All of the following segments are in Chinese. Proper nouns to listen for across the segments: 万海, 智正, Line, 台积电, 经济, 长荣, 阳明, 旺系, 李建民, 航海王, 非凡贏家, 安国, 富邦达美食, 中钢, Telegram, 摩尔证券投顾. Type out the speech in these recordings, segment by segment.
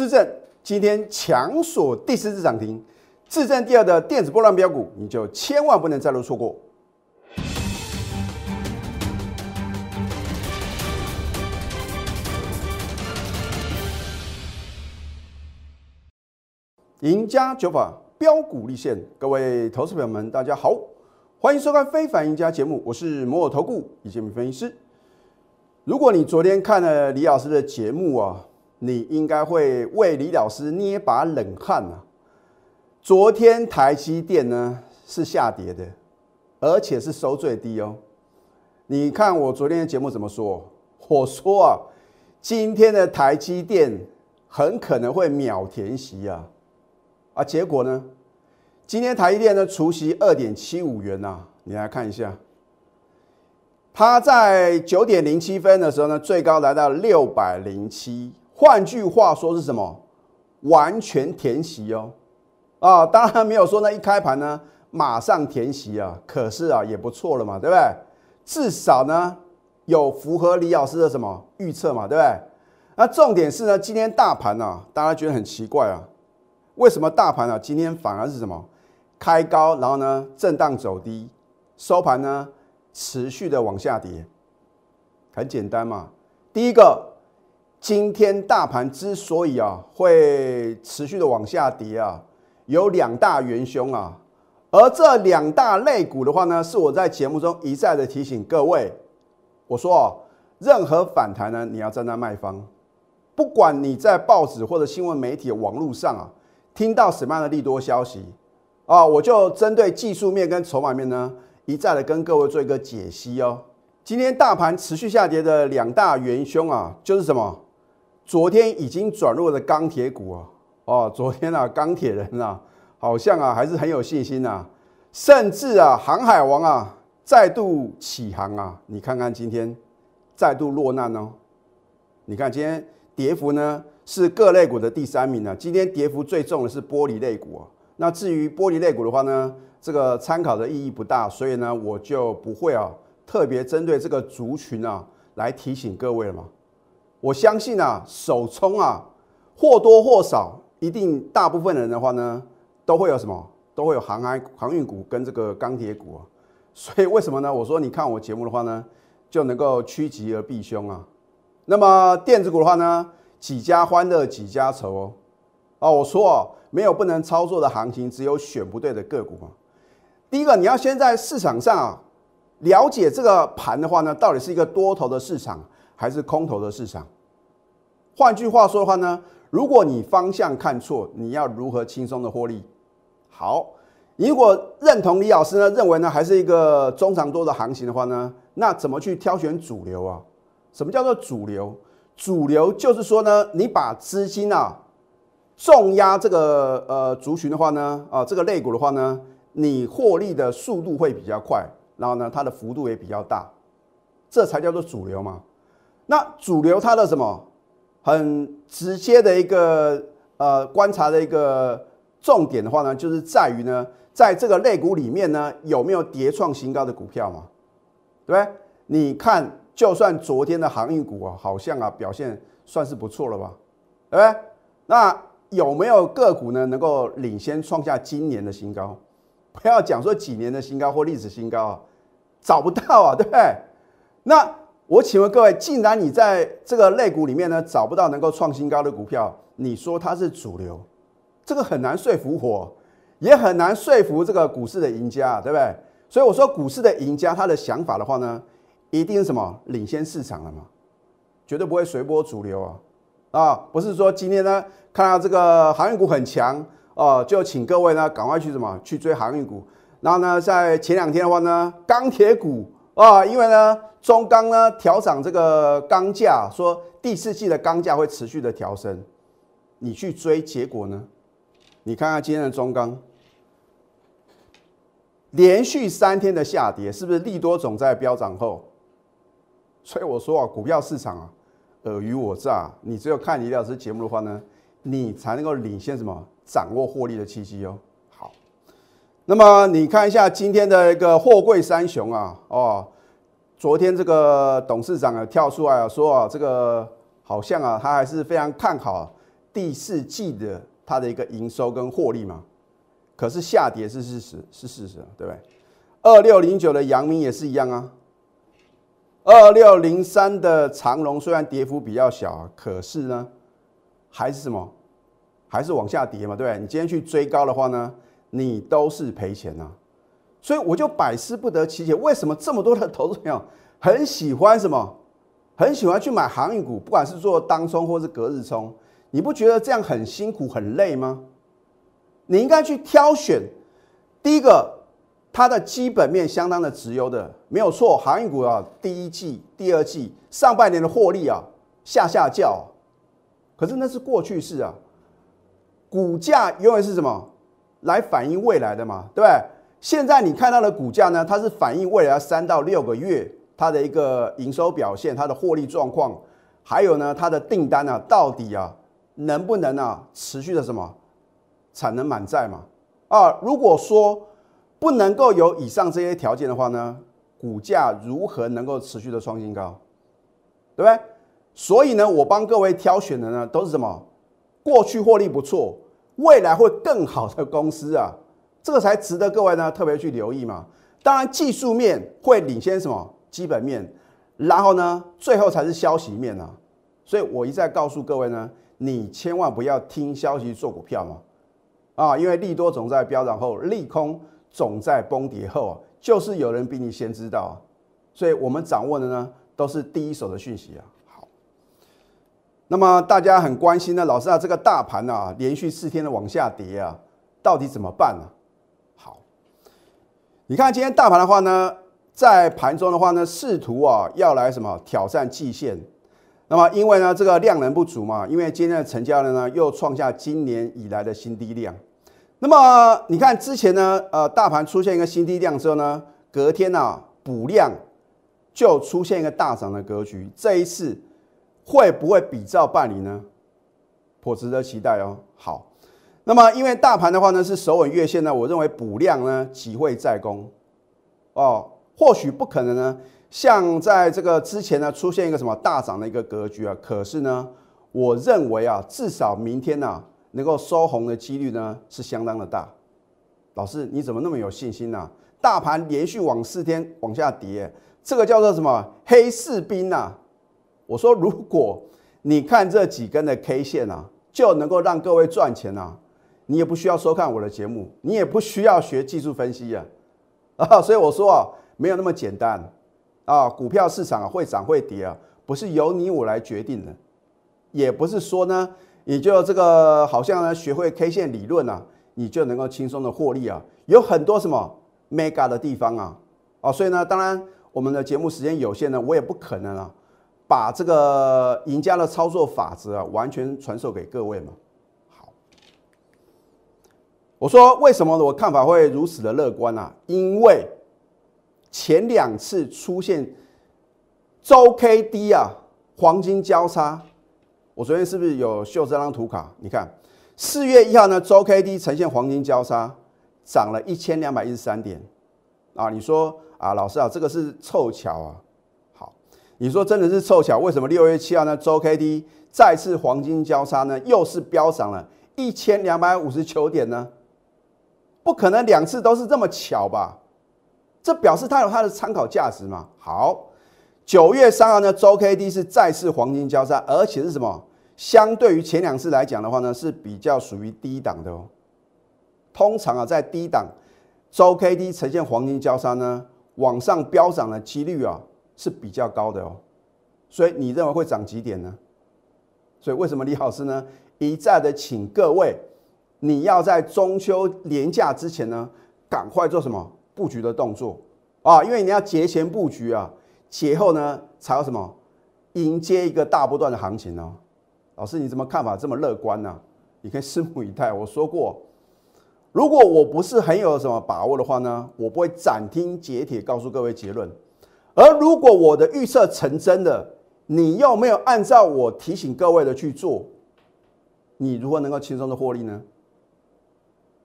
智正今天强锁第四次涨停，智正第二的电子波段标股，你就千万不能再度错过。赢家九法标股立现，各位投资朋友们，大家好，欢迎收看《非凡赢家》节目，我是摩尔投顾李建民分析师。如果你昨天看了李老师的节目啊，你应该会为李老师捏把冷汗啊。昨天台积电呢是下跌的，而且是收最低哦。你看我昨天的节目怎么说？我说啊，今天的台积电很可能会秒填息啊。 结果呢？今天台积电呢，除息2.75元啊，你来看一下，它在9点07分的时候呢，最高来到607。换句话说是什么？完全填息哦！啊，当然没有说那一开盘呢，马上填息啊。可是啊，也不错了嘛，对不对？至少呢，有符合李老师的什么预测嘛，对不对？那重点是呢，今天大盘啊，大家觉得很奇怪啊。 为什么大盘啊今天反而是什么开高，然后呢震荡走低，收盘呢持续的往下跌？很简单嘛。第一个，今天大盘之所以啊会持续的往下跌啊，有两大元凶啊，而这两大类股的话呢，是我在节目中一再的提醒各位，我说啊，任何反弹呢，你要站在卖方，不管你在报纸或者新闻媒体、网络上啊。 听到什么样的利多消息啊？我就针对技术面跟筹码面呢，一再的跟各位做一个解析哦。今天大盘持续下跌的两大元凶啊，就是什么？昨天已经转弱的钢铁股啊，哦，昨天啊，钢铁人啊，好像啊还是很有信心啊，甚至啊，航海王啊再度起航啊，你看看今天再度落难哦。你看今天跌幅呢？ 是各类股的第3名啊，今天跌幅最重的是玻璃类股啊。那至于玻璃类股的话呢，这个参考的意义不大，所以呢，我就不会啊特别针对这个族群啊来提醒各位了嘛。我相信啊，手冲啊或多或少，一定大部分人的话呢，都会有什么，都会有航运股跟这个钢铁股啊。所以为什么呢？我说你看我节目的话呢，就能够趋吉而避凶啊。那么电子股的话呢？ 几家欢乐几家愁哦，啊，我说哦，没有不能操作的行情，只有选不对的个股嘛。第一个，你要先在市场上啊，了解这个盘的话呢，到底是一个多头的市场还是空头的市场。换句话说的话呢，如果你方向看错，你要如何轻松的获利？好，你如果认同李老师呢，认为呢还是一个中长多的行情的话呢，那怎么去挑选主流啊？什么叫做主流？ 主流就是说呢，你把资金啊重压这个族群的话呢，啊这个类股的话呢，你获利的速度会比较快，然后呢它的幅度也比较大，这才叫做主流嘛。那主流它的什么很直接的一个观察的一个重点的话呢，就是在于呢，在这个类股里面呢有没有跌创新高的股票嘛，对不对？你看。 就算昨天的航运股啊，好像啊表现算是不错了吧，对不对？那有没有个股呢能够领先创下今年的新高？不要讲说几年的新高或历史新高啊，找不到啊，对不对？那我请问各位，既然你在这个类股里面呢找不到能够创新高的股票，你说它是主流，这个很难说服我，也很难说服这个股市的赢家，对不对？所以我说股市的赢家他的想法的话呢。 一定是什么领先市场了嘛？绝对不会随波逐流啊！啊，不是说今天呢看到这个航运股很强哦，就请各位呢赶快去什么去追航运股。然后呢，在前2天的话呢，钢铁股啊，因为呢中钢呢调涨这个钢价，说第4季的钢价会持续的调升，你去追，结果呢？你看看今天的中钢连续3天的下跌，是不是利多总在飙涨后？ 所以我说啊，股票市场啊，尔虞我诈。你只有看李老师节目的话呢，你才能够领先什么掌握获利的契机哦。好，那么你看一下今天的一个货柜三雄啊，哦，昨天这个董事长啊跳出来啊说啊，这个好像啊他还是非常看好第四季的它的一个营收跟获利嘛，可是下跌是事实，对不对？2609的阳明也是一样啊。2603的长荣虽然跌幅比较小啊，可是呢，还是什么？还是往下跌嘛，对不对？你今天去追高的话呢，你都是赔钱啊。所以我就百思不得其解，为什么这么多的投资朋友很喜欢什么？很喜欢去买航运股，不管是做当冲或是隔日冲，你不觉得这样很辛苦很累吗？你应该去挑选第一个，它的基本面相当的直优的，没有错。航运股啊，第一季、第二季、上半年的获利啊，下叫、啊，可是那是过去式啊。股价永远是什么来反映未来的嘛，对不对？现在你看到的股价呢，它是反映未来3到6个月。它的一个营收表现，它的获利状况，还有呢，它的订单啊，到底啊能不能啊持续的什么产能满载嘛？啊，如果说不能够有以上这些条件的话呢，股价如何能够持续的创新高，对不对？所以呢，我帮各位挑选的呢，都是什么过去获利不错，未来会更好的公司啊，这个才值得各位呢特别去留意嘛。当然，技术面会领先什么？基本面，然后呢，最后才是消息面啊。所以我一再告诉各位呢，你千万不要听消息做股票嘛，啊，因为利多总在飙涨后，利空总在崩跌后啊，就是有人比你先知道啊。所以我们掌握的呢，都是第一手的讯息啊。好，那么大家很关心呢，老师啊，这个大盘啊，连续4天的往下跌啊，到底怎么办呢？好，你看今天大盘的话呢，在盘中的话呢，试图啊要来什么挑战季线，那么因为呢这个量能不足嘛，因为今天的成交量呢又创下今年以来的新低量。那么你看之前呢，大盘出现一个新低量之后呢，隔天啊补量就出现一个大涨的格局，这一次会不会比照办理呢？颇值得期待哦。好，那么因为大盘的话呢是守稳月线呢，我认为补量呢即会再攻哦。或许不可能呢，像在这个之前呢出现一个什么大涨的一个格局啊，可是呢，我认为啊，至少明天啊能够收红的几率呢是相当的大。老师你怎么那么有信心呢、啊？大盘连续往4天往下跌，这个叫做什么黑士兵啊？我说如果你看这几根的 K 线啊，就能够让各位赚钱啊，你也不需要收看我的节目，你也不需要学技术分析啊，所以我说啊。没有那么简单啊！股票市场啊会涨会跌啊，不是由你我来决定的，也不是说呢，你就这个好像呢学会 K 线理论啊，你就能够轻松的获利啊，有很多什么 mega 的地方啊，啊，所以呢，当然我们的节目时间有限呢，我也不可能啊把这个赢家的操作法则啊完全传授给各位嘛。好，我说为什么我看法会如此的乐观啊？因为前2次出现周 K D 啊黄金交叉，我昨天是不是有秀这张图卡？你看4月1号呢，周 K D 呈现黄金交叉，涨了1213点啊！你说啊，老师啊，这个是凑巧啊？好，你说真的是凑巧？为什么6月7号呢，周 K D 再次黄金交叉呢，又是飙涨了1259点呢？不可能2次都是这么巧吧？这表示它有它的参考价值嘛？好，9月3号呢，周 K D 是再次黄金交叉，而且是什么？相对于前2次来讲的话呢，是比较属于低档的哦。通常啊，在低档周 K D 呈现黄金交叉呢，往上飙涨的几率啊是比较高的哦。所以你认为会涨几点呢？所以为什么李老师呢一再的请各位，你要在中秋连假之前呢，赶快做什么？布局的动作啊，因为你要节前布局啊，节后呢才有什么迎接一个大波段的行情哦。老师，你怎么看法这么乐观呢、啊？你可以拭目以待。我说过，如果我不是很有什么把握的话呢，我不会斩钉截铁告诉各位结论。而如果我的预测成真的，你又没有按照我提醒各位的去做，你如何能够轻松的获利呢？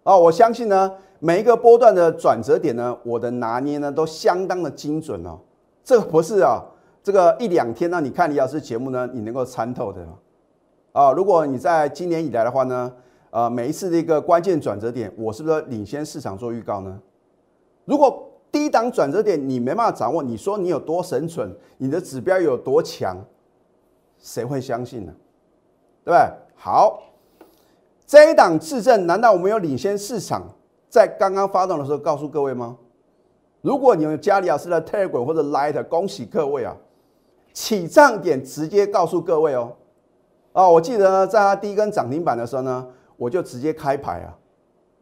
啊，我相信呢，每一个波段的转折点呢，我的拿捏呢都相当的精准哦。这个不是啊，这个1-2天呢，你看李老师节目呢，你能够参透的。啊，如果你在今年以来的话呢，每一次的一个关键转折点，我是不是领先市场做预告呢？如果低档转折点你没办法掌握，你说你有多神准，你的指标有多强，谁会相信呢？对不对？好，这一档质证，难道我们有领先市场在刚刚发动的时候告诉各位吗？如果你有加李老师的 Telegram 或者 Line， 恭喜各位啊！起涨点直接告诉各位哦。啊，我记得呢，在它第一根涨停板的时候呢，我就直接开牌啊。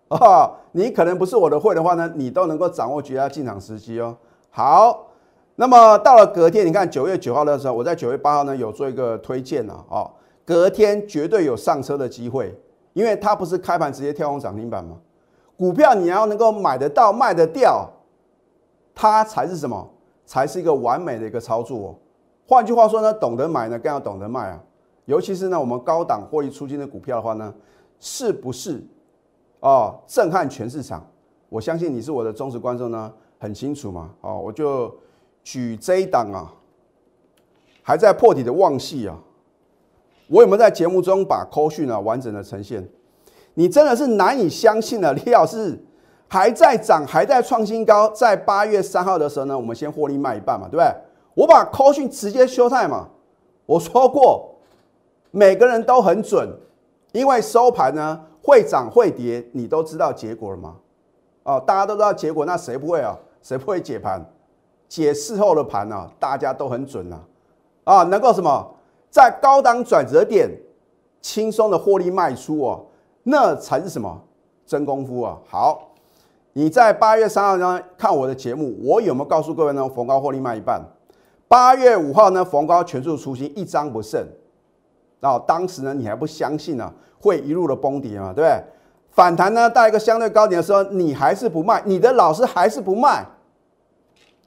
哦，你可能不是我的会的话呢，你都能够掌握绝佳进场时机哦。好，那么到了隔天，你看9月9号的时候，我在9月8号呢有做一个推荐啊。哦，隔天绝对有上车的机会，因为它不是开盘直接跳空涨停板吗？股票你要能够买得到、卖得掉，它才是什么？才是一个完美的一个操作哦。换句话说呢，懂得买呢，更要懂得卖啊。尤其是呢，我们高档获利出金的股票的话呢，是不是哦震撼全市场？我相信你是我的忠实观众呢，很清楚嘛。哦，我就举这一档啊，还在破底的旺系啊，我有没有在节目中把扣讯啊完整的呈现？你真的是难以相信了，李老师还在涨，还在创新高。在8月3号的时候呢，我们先获利卖一半嘛，对不对？我把扣讯直接休态嘛，我说过。每个人都很准，因为收盘呢会涨会跌，你都知道结果了吗？哦，大家都知道结果，那谁不会啊？谁不会解盘？解事后的盘啊，大家都很准啊！啊，能够什么在高档转折点轻松的获利卖出哦，那才是什么真功夫啊！好，你在8月3号呢看我的节目，我有没有告诉各位呢？逢高获利卖一半。8月5号呢，逢高全数出清，一张不剩。哦，当时呢，你还不相信呢、啊，会一路的崩跌嘛，对不对？反弹呢，到一个相对高点的时候，你还是不卖，你的老师还是不卖。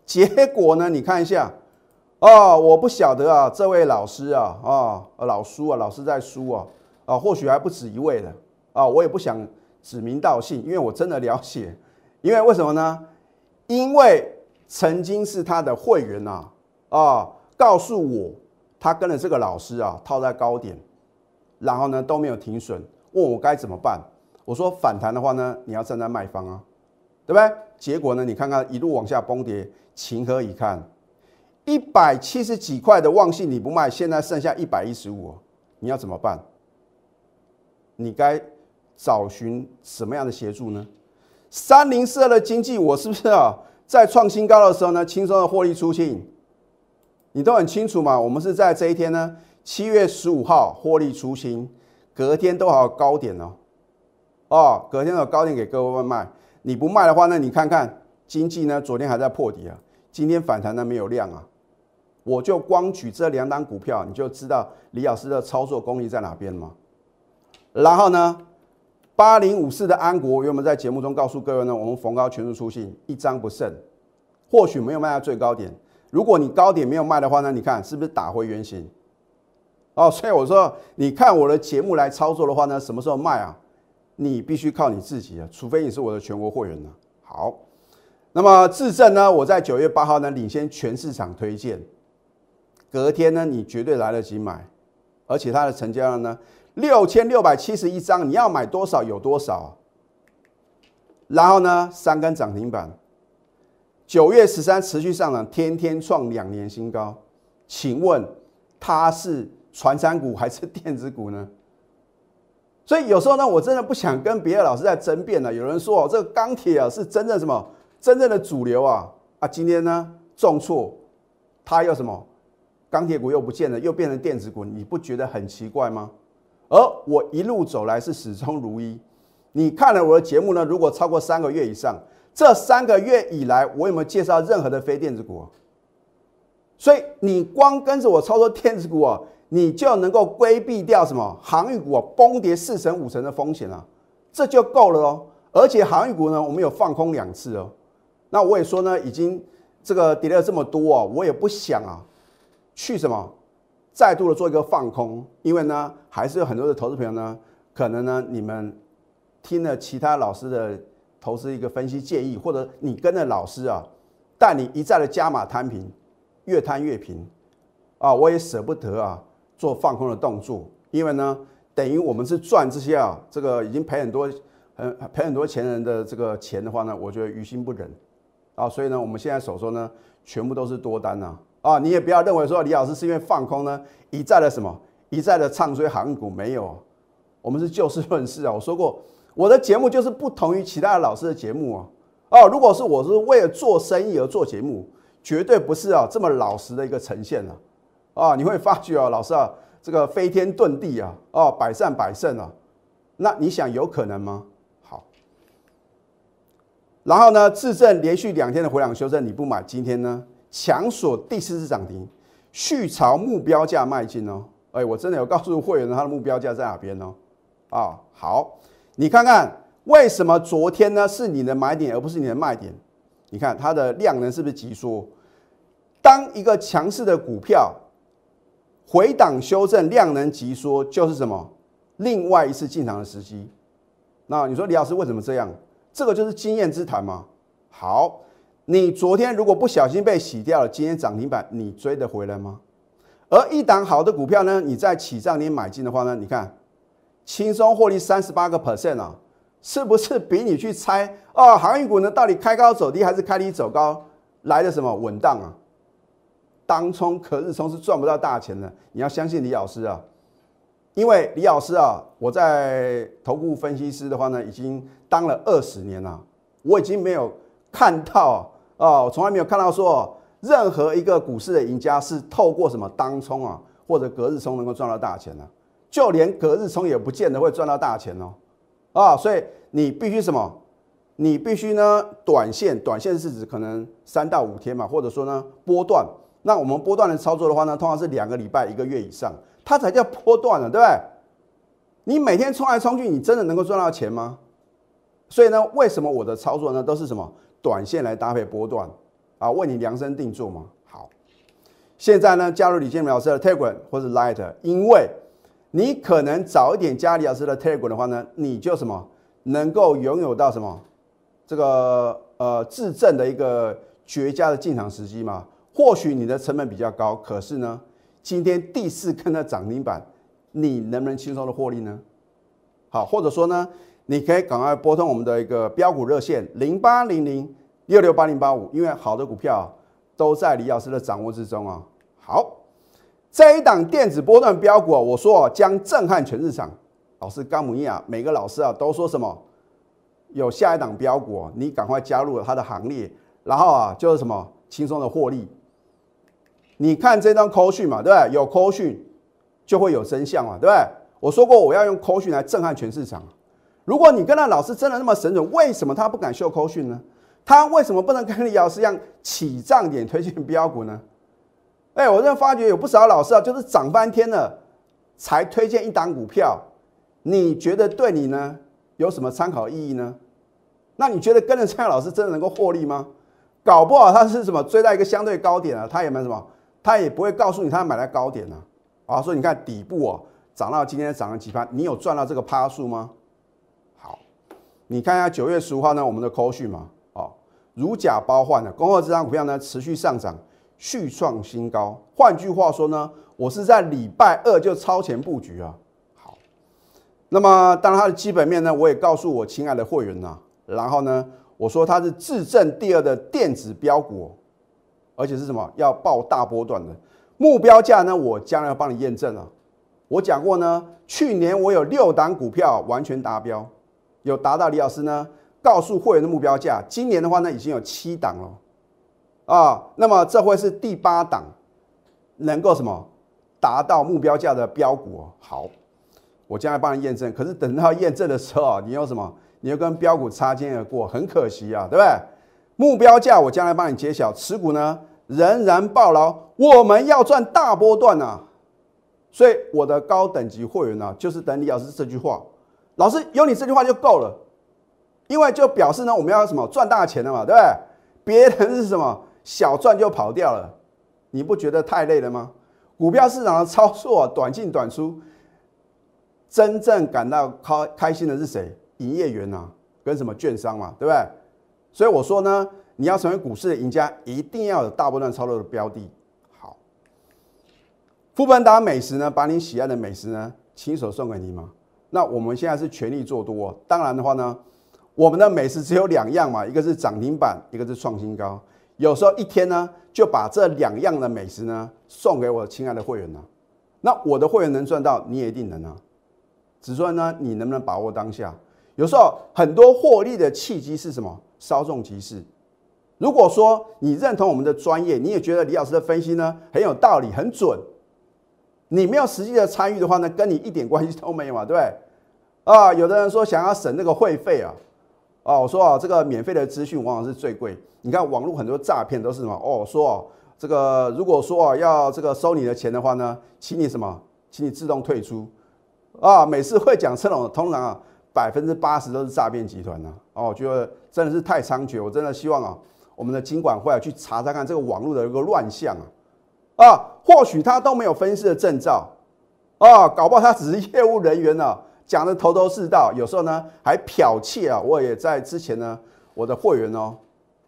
结果呢，你看一下，哦，我不晓得啊，这位老师啊，哦，老输啊，老师在输啊，啊，或许还不止一位的啊，我也不想指名道姓，因为我真的了解，因为为什么呢？因为曾经是他的会员啊，啊，告诉我。他跟了这个老师啊，套在高点，然后呢都没有停损，问我该怎么办。我说反弹的话呢，你要站在卖方啊，对不对？结果呢，你看看一路往下崩跌，情何以堪？170几块的旺信你不卖，现在剩下115，你要怎么办？你该找寻什么样的协助呢？3042的经济，我是不是啊，在创新高的时候呢，轻松的获利出清？你都很清楚嘛？我们是在这一天呢，7月15号获利出清，隔天都还有高点哦。哦，隔天有高点给各位卖。你不卖的话呢，你看看经济呢，昨天还在破底啊，今天反弹呢没有量啊。我就光举这2档股票，你就知道李老师的操作功力在哪边嘛。然后呢，8054的安国，原本在节目中告诉各位呢，我们逢高全数出清，一张不剩。或许没有卖到最高点。如果你高点没有卖的话呢，你看是不是打回原形？哦，所以我说，你看我的节目来操作的话呢，什么时候卖啊？你必须靠你自己啊，除非你是我的全国会员呢、啊。好，那么智正呢，我在9月8号呢领先全市场推荐，隔天呢你绝对来得及买，而且它的成交量呢6671张，你要买多少有多少、啊。然后呢，3根涨停板。9月13持续上涨，天天创2年新高。请问它是传产股还是电子股呢？所以有时候呢，我真的不想跟别的老师在争辩了。有人说哦，这个钢铁啊是真正什么真正的主流啊啊！今天呢重挫，它又什么钢铁股又不见了，又变成电子股，你不觉得很奇怪吗？而我一路走来是始终如一。你看了我的节目呢，如果超过3个月以上。这3个月以来，我有没有介绍任何的非电子股、啊？所以你光跟着我操作电子股啊，你就能够规避掉什么航运股啊崩跌40%、50%的风险啊，这就够了哦。而且航运股呢，我们有放空2次哦。那我也说呢，已经这个跌了这么多啊，我也不想啊去什么再度的做一个放空，因为呢，还是有很多的投资朋友呢，可能呢你们听了其他老师的。投资一个分析建议，或者你跟着老师啊，带你一再的加码摊平，越摊越平啊，我也舍不得啊做放空的动作因为呢，等于我们是赚这些啊，这个已经赔很多钱人的这个钱的话呢，我觉得于心不忍啊，所以呢，我们现在手中呢，全部都是多单啊。 啊，你也不要认为说李老师是因为放空呢，一再的唱衰航股没有，我们是就事论事啊。我说过，我的节目就是不同于其他的老师的节目啊。哦，如果是我是为了做生意而做节目，绝对不是啊这么老实的一个呈现啊。啊，你会发觉啊，老师啊，这个飞天遁地啊，哦、啊，百战百胜啊。那你想有可能吗？好。然后呢，致正连续2天的回档修正，你不买，今天呢？ 强锁第4次涨停，续朝目标价迈进哦。哎、欸，我真的有告诉会员他的目标价在哪边哦。啊，好，你看看为什么昨天呢是你的买点而不是你的卖点？你看它的量能是不是急缩？当一个强势的股票回档修正，量能急缩就是什么？另外一次进场的时机。那你说李老师为什么这样？这个就是经验之谈嘛。好。 你昨天如果不小心被洗掉了，今天涨停板你追得回来吗？而一档好的股票呢，你在起涨点买进的话呢，你看轻松获利38% 啊，是不是比你去猜哦，航运股呢到底开高走低还是开低走高来的什么稳当啊？当冲隔日冲是赚不到大钱的，你要相信李老师啊，因为李老师啊，我在投顾分析师的话呢，已经当了20年了，我已经没有看到、啊。 哦，我从来没有看到说任何一个股市的赢家是透过什么当冲啊或者隔日冲能够赚到大钱呢、啊？就连隔日冲也不见得会赚到大钱哦。啊、哦，所以你必须什么？你必须呢短线是指可能3到5天嘛，或者说呢波段。那我们波段的操作的话呢，通常是2个礼拜、1个月以上，它才叫波段呢，对不对？你每天冲来冲去，你真的能够赚到钱吗？所以呢，为什么我的操作呢都是什么？ 短线来搭配波段啊，为你量身定做嘛。好，现在呢，加入李建明老师的 Telegram 或是 Line， 因为你可能早一点加李老师的 Telegram 的话呢，你就什么能够拥有到什么这个致正的一个绝佳的进场时机嘛。或许你的成本比较高，可是呢，今天第4根的涨停板，你能不能轻松的获利呢？好，或者说呢？ 你可以赶快拨通我们的一个标股热线0800668085，因为好的股票、啊、都在李老师的掌握之中啊。好，这一档电子波段标股、啊，我说、啊、将震撼全市场。老师高明啊，每个老师啊都说什么有下一档标股、啊，你赶快加入他的行列，然后啊就是什么轻松的获利。你看这张扣讯嘛，对不对？有扣讯就会有真相嘛，对不对？我说过我要用扣讯来震撼全市场。 如果你跟那老师真的那么神准，为什么他不敢秀口讯呢？他为什么不能跟李老师一样起涨点推荐标股呢？哎、欸，我真的发觉有不少老师啊，就是涨翻天了才推荐一档股票，你觉得对你呢有什么参考意义呢？那你觉得跟着这样老师真的能够获利吗？搞不好他是什么追到一个相对高点啊，他也没什么，他也不会告诉你他买在高点啊。啊，所以你看底部哦、啊，涨到今天涨了几%，你有赚到这个%数吗？ 你看一下9月15号呢，我们的扣讯嘛，哦，如假包换的，恭贺这张股票呢持续上涨，续创新高。换句话说呢，我是在礼拜2就超前布局啊。好，那么当然它的基本面呢，我也告诉我亲爱的会员呐，然后呢，我说它是致正第2的电子标股，而且是什么要爆大波段的目标价呢？我将来要帮你验证啊。我讲过呢，去年我有6档股票完全达标。 有达到李老师呢告诉会员的目标价，今年的话呢已经有7档了啊，那么这会是第8档能够什么达到目标价的标股、哦。好，我将来帮你验证，可是等到验证的时候啊，你有什么？你又跟标股擦肩而过，很可惜啊，对不对？目标价我将来帮你揭晓，持股呢仍然抱牢，我们要赚大波段啊！所以我的高等级会员呢、啊，就是等李老师这句话。 老师有你这句话就够了，因为就表示呢，我们要什么赚大钱了嘛，对不对？别人是什么小赚就跑掉了，你不觉得太累了吗？股票市场的操作、啊、短进短出，真正感到开心的是谁？营业员啊，跟什么券商嘛，对不对？所以我说呢，你要成为股市的赢家，一定要有大波段操作的标的。好，富邦达美食呢，把你喜爱的美食呢。亲手送给你嘛。那我们现在是全力做多、哦，当然的话呢，我们的美食只有两样嘛，一个是涨停板，一个是创新高。有时候一天呢，就把这两样的美食呢送给我亲爱的会员了、啊。那我的会员能赚到，你也一定能啊。只说呢，你能不能把握当下？有时候很多获利的契机是什么？稍纵即逝。如果说你认同我们的专业，你也觉得李老师的分析呢很有道理、很准，你没有实际的参与的话呢，跟你一点关系都没有嘛，对不对？啊，有的人说想要省那个会费啊，啊，我说啊，这个免费的资讯往往是最贵。你看网络很多诈骗都是什么？哦，说哦、啊，这个如果说啊要这个收你的钱的话呢，请你什么？请你自动退出。啊，每次会讲这种，通常啊80%都是诈骗集团呐、啊。哦，我觉得真的是太猖獗，我真的希望啊。我们的金管会去查查看这个网络的一个乱象啊，啊，或许他都没有分析的证照啊，搞不好他只是业务人员呢、啊，讲的头头是道，有时候呢还剽窃啊。我也在之前呢，我的会员哦，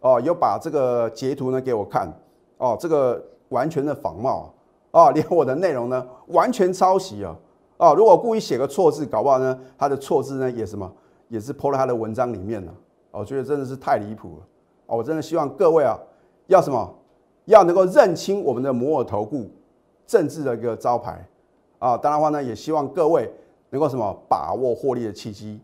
哦，有把这个截图呢给我看哦，这个完全的仿冒啊，连我的内容呢完全抄袭啊，啊，如果故意写个错字，搞不好呢他的错字呢也什么也是po在他的文章里面了、啊，我觉得真的是太离谱了。哦、我真的希望各位啊，要什么？要能够认清我们的摩尔投顾政治的一个招牌啊！当然的话呢，也希望各位能够什么把握获利的契机。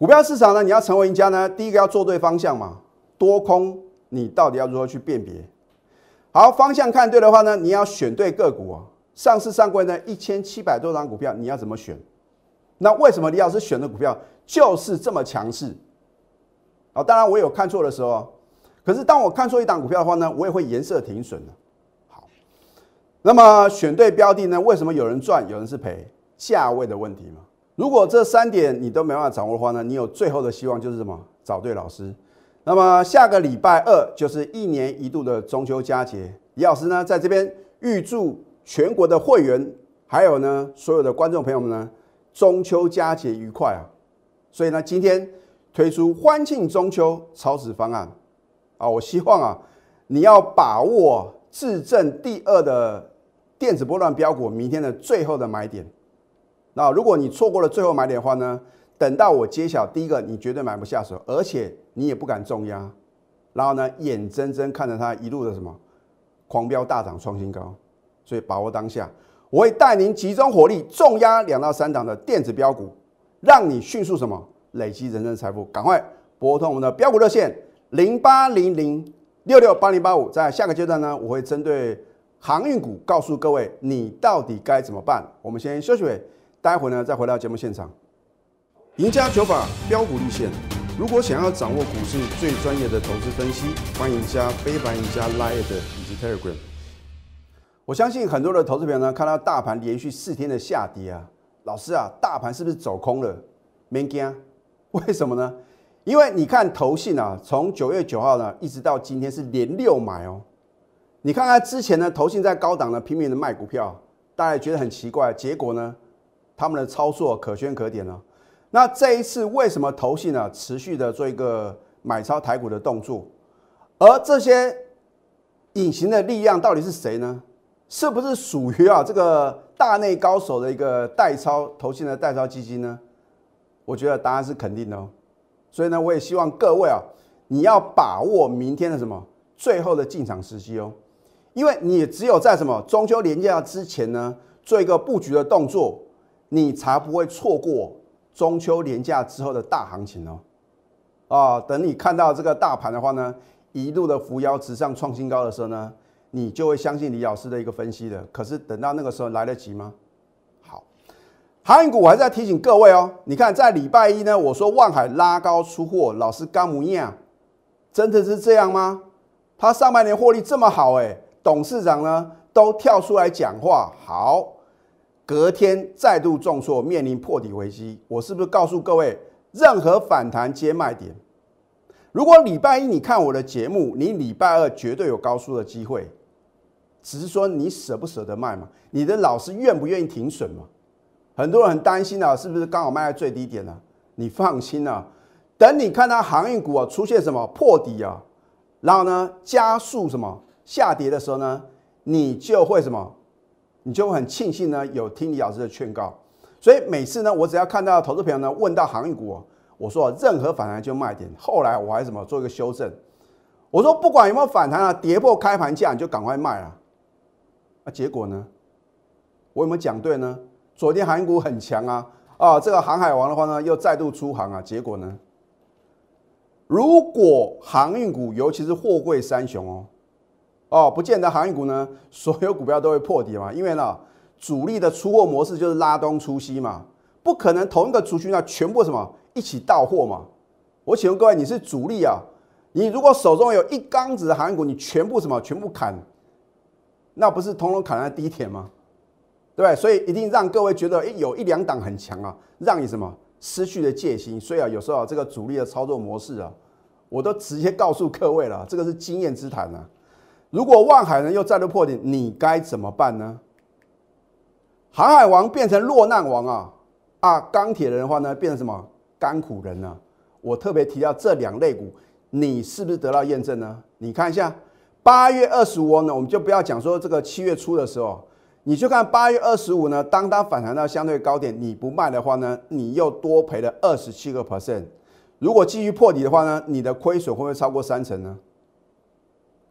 股票市场呢，你要成为赢家呢，第一个要做对方向嘛，多空你到底要如何去辨别？好，方向看对的话呢，你要选对个股啊。上市上柜呢1700多档股票，你要怎么选？那为什么李老师选的股票就是这么强势？哦、当然我有看错的时候、啊，可是当我看错一档股票的话呢，我也会颜色停损的。好，那么选对标的呢？为什么有人赚，有人是赔？价位的问题嘛。如果这3点你都没办法掌握的话呢，你有最后的希望就是什么？找对老师。那么下个礼拜2就是1年1度的中秋佳节，李老师呢在这边预祝全国的会员还有呢所有的观众朋友们呢中秋佳节愉快啊！所以呢今天推出欢庆中秋超值方案啊！我希望啊，你要把握致正第2的电子波段标股明天的最后的买点。那如果你错过了最后买点的话呢，等到我揭晓第1个，你绝对买不下手，而且你也不敢重压。然后呢，眼睁睁看着它一路的什么狂飙大涨创新高，所以把握当下，我会带您集中火力重压2到3档的电子标股，让你迅速什么？累积人生财富，赶快拨通我们的标股热线0800668085。在下个阶段呢，我会针对航运股告诉各位你到底该怎么办。我们先休息会，待会呢再回到节目现场。赢家九法标股立线，如果想要掌握股市最专业的投资分析，欢迎加非凡、加 Line 以及 Telegram。我相信很多的投资朋友呢，看到大盘连续4天的下跌啊，老师啊，大盘是不是走空了？没惊。为什么呢？因为你看投信啊，从9月9号呢一直到今天是连6买哦。你看看之前呢，投信在高档呢拼命的卖股票，大家觉得很奇怪，结果呢，他们的操作可圈可点哦。那这一次为什么投信呢持续的做一个买超台股的动作？而这些隐形的力量到底是谁呢？是不是属于啊这个大内高手的一个代操投信的代操基金呢？我觉得答案是肯定的哦，所以呢，我也希望各位啊，你要把握明天的什么最后的进场时机哦，因为你只有在什么中秋连假之前呢，做一个布局的动作，你才不会错过中秋连假之后的大行情哦。啊，等你看到这个大盘的话呢，一路的扶摇直上创新高的时候呢，你就会相信李老师的一个分析的。可是等到那个时候来得及吗？航运股我还是要提醒各位哦，你看在礼拜1呢，我说万海拉高出货，老师干不呀？真的是这样吗？他上半年获利这么好哎、欸，董事长呢都跳出来讲话，好，隔天再度重挫，面临破底危机。我是不是告诉各位，任何反弹皆卖点？如果礼拜1你看我的节目，你礼拜2绝对有高出的机会，只是说你舍不舍得卖嘛，你的老师愿不愿意停损嘛？很多人很担心啊，是不是刚好卖在最低点呢、啊？你放心啊，等你看到航运股啊出现什么破底啊，然后呢加速什么下跌的时候呢，你就会很庆幸呢有听李老师的劝告。所以每次呢，我只要看到投资朋友呢问到航运股、我说任何反弹就卖点。后来我还什么做一个修正，我说不管有没有反弹啊，跌破开盘价你就赶快卖啊。那、结果呢，我有没有讲对呢？昨天航运股很强啊，这个航海王的话呢又再度出航啊，结果呢？如果航运股，尤其是货柜三雄不见得航运股呢，所有股票都会破底嘛，因为呢，主力的出货模式就是拉东出西嘛，不可能同一个族群呢全部什么一起到货嘛。我请问各位，你是主力啊，你如果手中有一缸子的航运股，你全部什么全部砍，那不是统统砍在低点吗？对不对？所以一定让各位觉得有一两档很强啊，让你什么？失去了戒心，所以有时候这个主力的操作模式啊，我都直接告诉各位了，这个是经验之谈啊。如果万海呢又再度破顶，你该怎么办呢？航海王变成落难王啊，钢铁人的话呢变成什么甘苦人啊。我特别提到这两类股，你是不是得到验证呢？你看一下8月25呢，我们就不要讲说这个7月初的时候。你就看8月25呢，当它反弹到相对高点，你不卖的话呢，你又多赔了27%。如果继续破底的话呢，你的亏损会不会超过30%呢？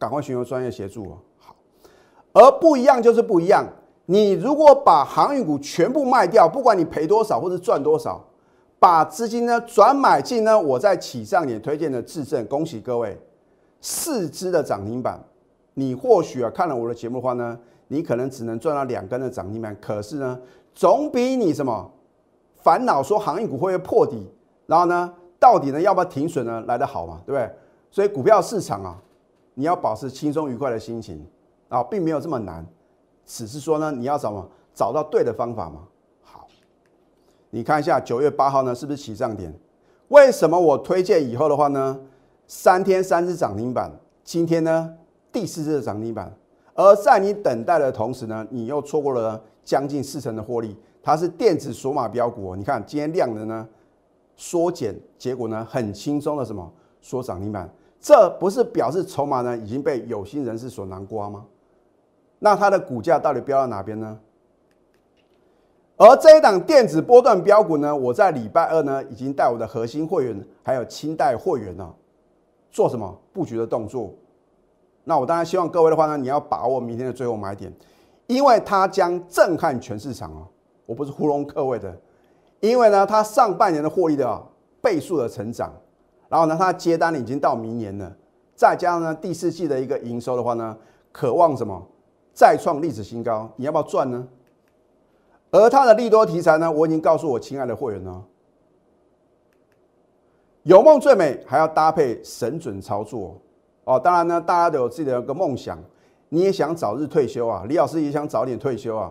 赶快寻求专业协助哦。好，而不一样就是不一样。你如果把航运股全部卖掉，不管你赔多少或是赚多少，把资金呢转买进呢，我在起上点推荐的致正，恭喜各位4只的涨停板。你或许啊看了我的节目的话呢，你可能只能赚到2根的涨停板，可是呢，总比你什么烦恼说航运股会不会破底，然后呢，到底呢要不要停损呢来得好嘛，对不对？所以股票市场啊，你要保持轻松愉快的心情啊，并没有这么难，只是说呢，你要什么找到对的方法嘛。好，你看一下9月8号呢是不是起涨点？为什么我推荐以后的话呢，3天3只涨停板，今天呢第4只的涨停板。而在你等待的同时呢，你又错过了将近40%的获利。它是电子索马标股、你看今天量能呢缩减，结果呢很轻松的什么缩涨停板，这不是表示筹码呢已经被有心人士所囊括吗？那它的股价到底飙到哪边呢？而这一档电子波段标股呢，我在礼拜2呢已经带我的核心会员还有清代会员呢做什么布局的动作。那我当然希望各位的话呢，你要把握明天的最后买点，因为它将震撼全市场哦。我不是糊弄各位的，因为呢，它上半年的获利的倍数的成长，然后呢，它接单已经到明年了，再加上呢第4季的一个营收的话呢，渴望什么再创历史新高，你要不要赚呢？而它的利多题材呢，我已经告诉我亲爱的会员了，有梦最美，还要搭配神准操作。当然呢，大家都有自己的一个梦想，你也想早日退休啊，李老师也想早点退休啊，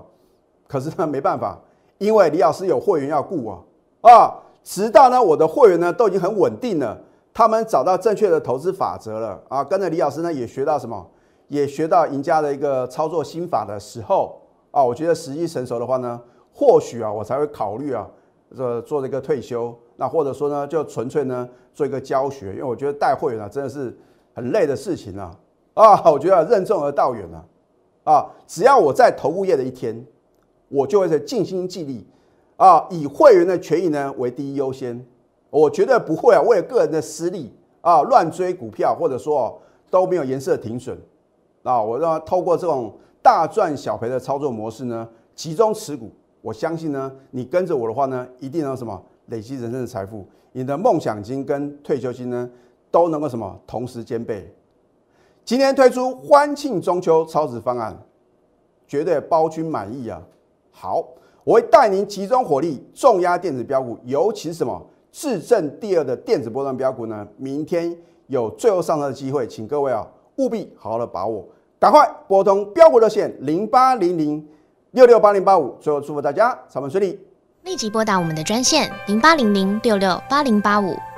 可是呢没办法，因为李老师有会员要顾直到呢我的会员呢都已经很稳定了，他们找到正确的投资法则了跟着李老师呢也学到什么，也学到赢家的一个操作心法的时候我觉得时机成熟的话呢，或许我才会考虑做这个退休，那或者说呢就纯粹呢做一个教学，因为我觉得带会员真的是很累的事情啊，我觉得任重而道远只要我在投顾业的一天，我就会尽心尽力以会员的权益呢为第一优先，我绝对不会为了个人的私利乱追股票，或者说都没有颜色停损我让透过这种大赚小赔的操作模式呢，集中持股，我相信呢，你跟着我的话呢，一定能什么累积人生的财富，你的梦想金跟退休金呢。都能够什么同时兼备。今天推出欢庆中秋超值方案，绝对包君满意啊！好，我会带您集中火力重压电子标股，尤其是什么致正第2的电子波段标股呢？明天有最后上车的机会，请各位务必好好的把握，赶快拨通标股热线0800668085。最后祝福大家操盘顺利，立即拨打我们的专线0800668085。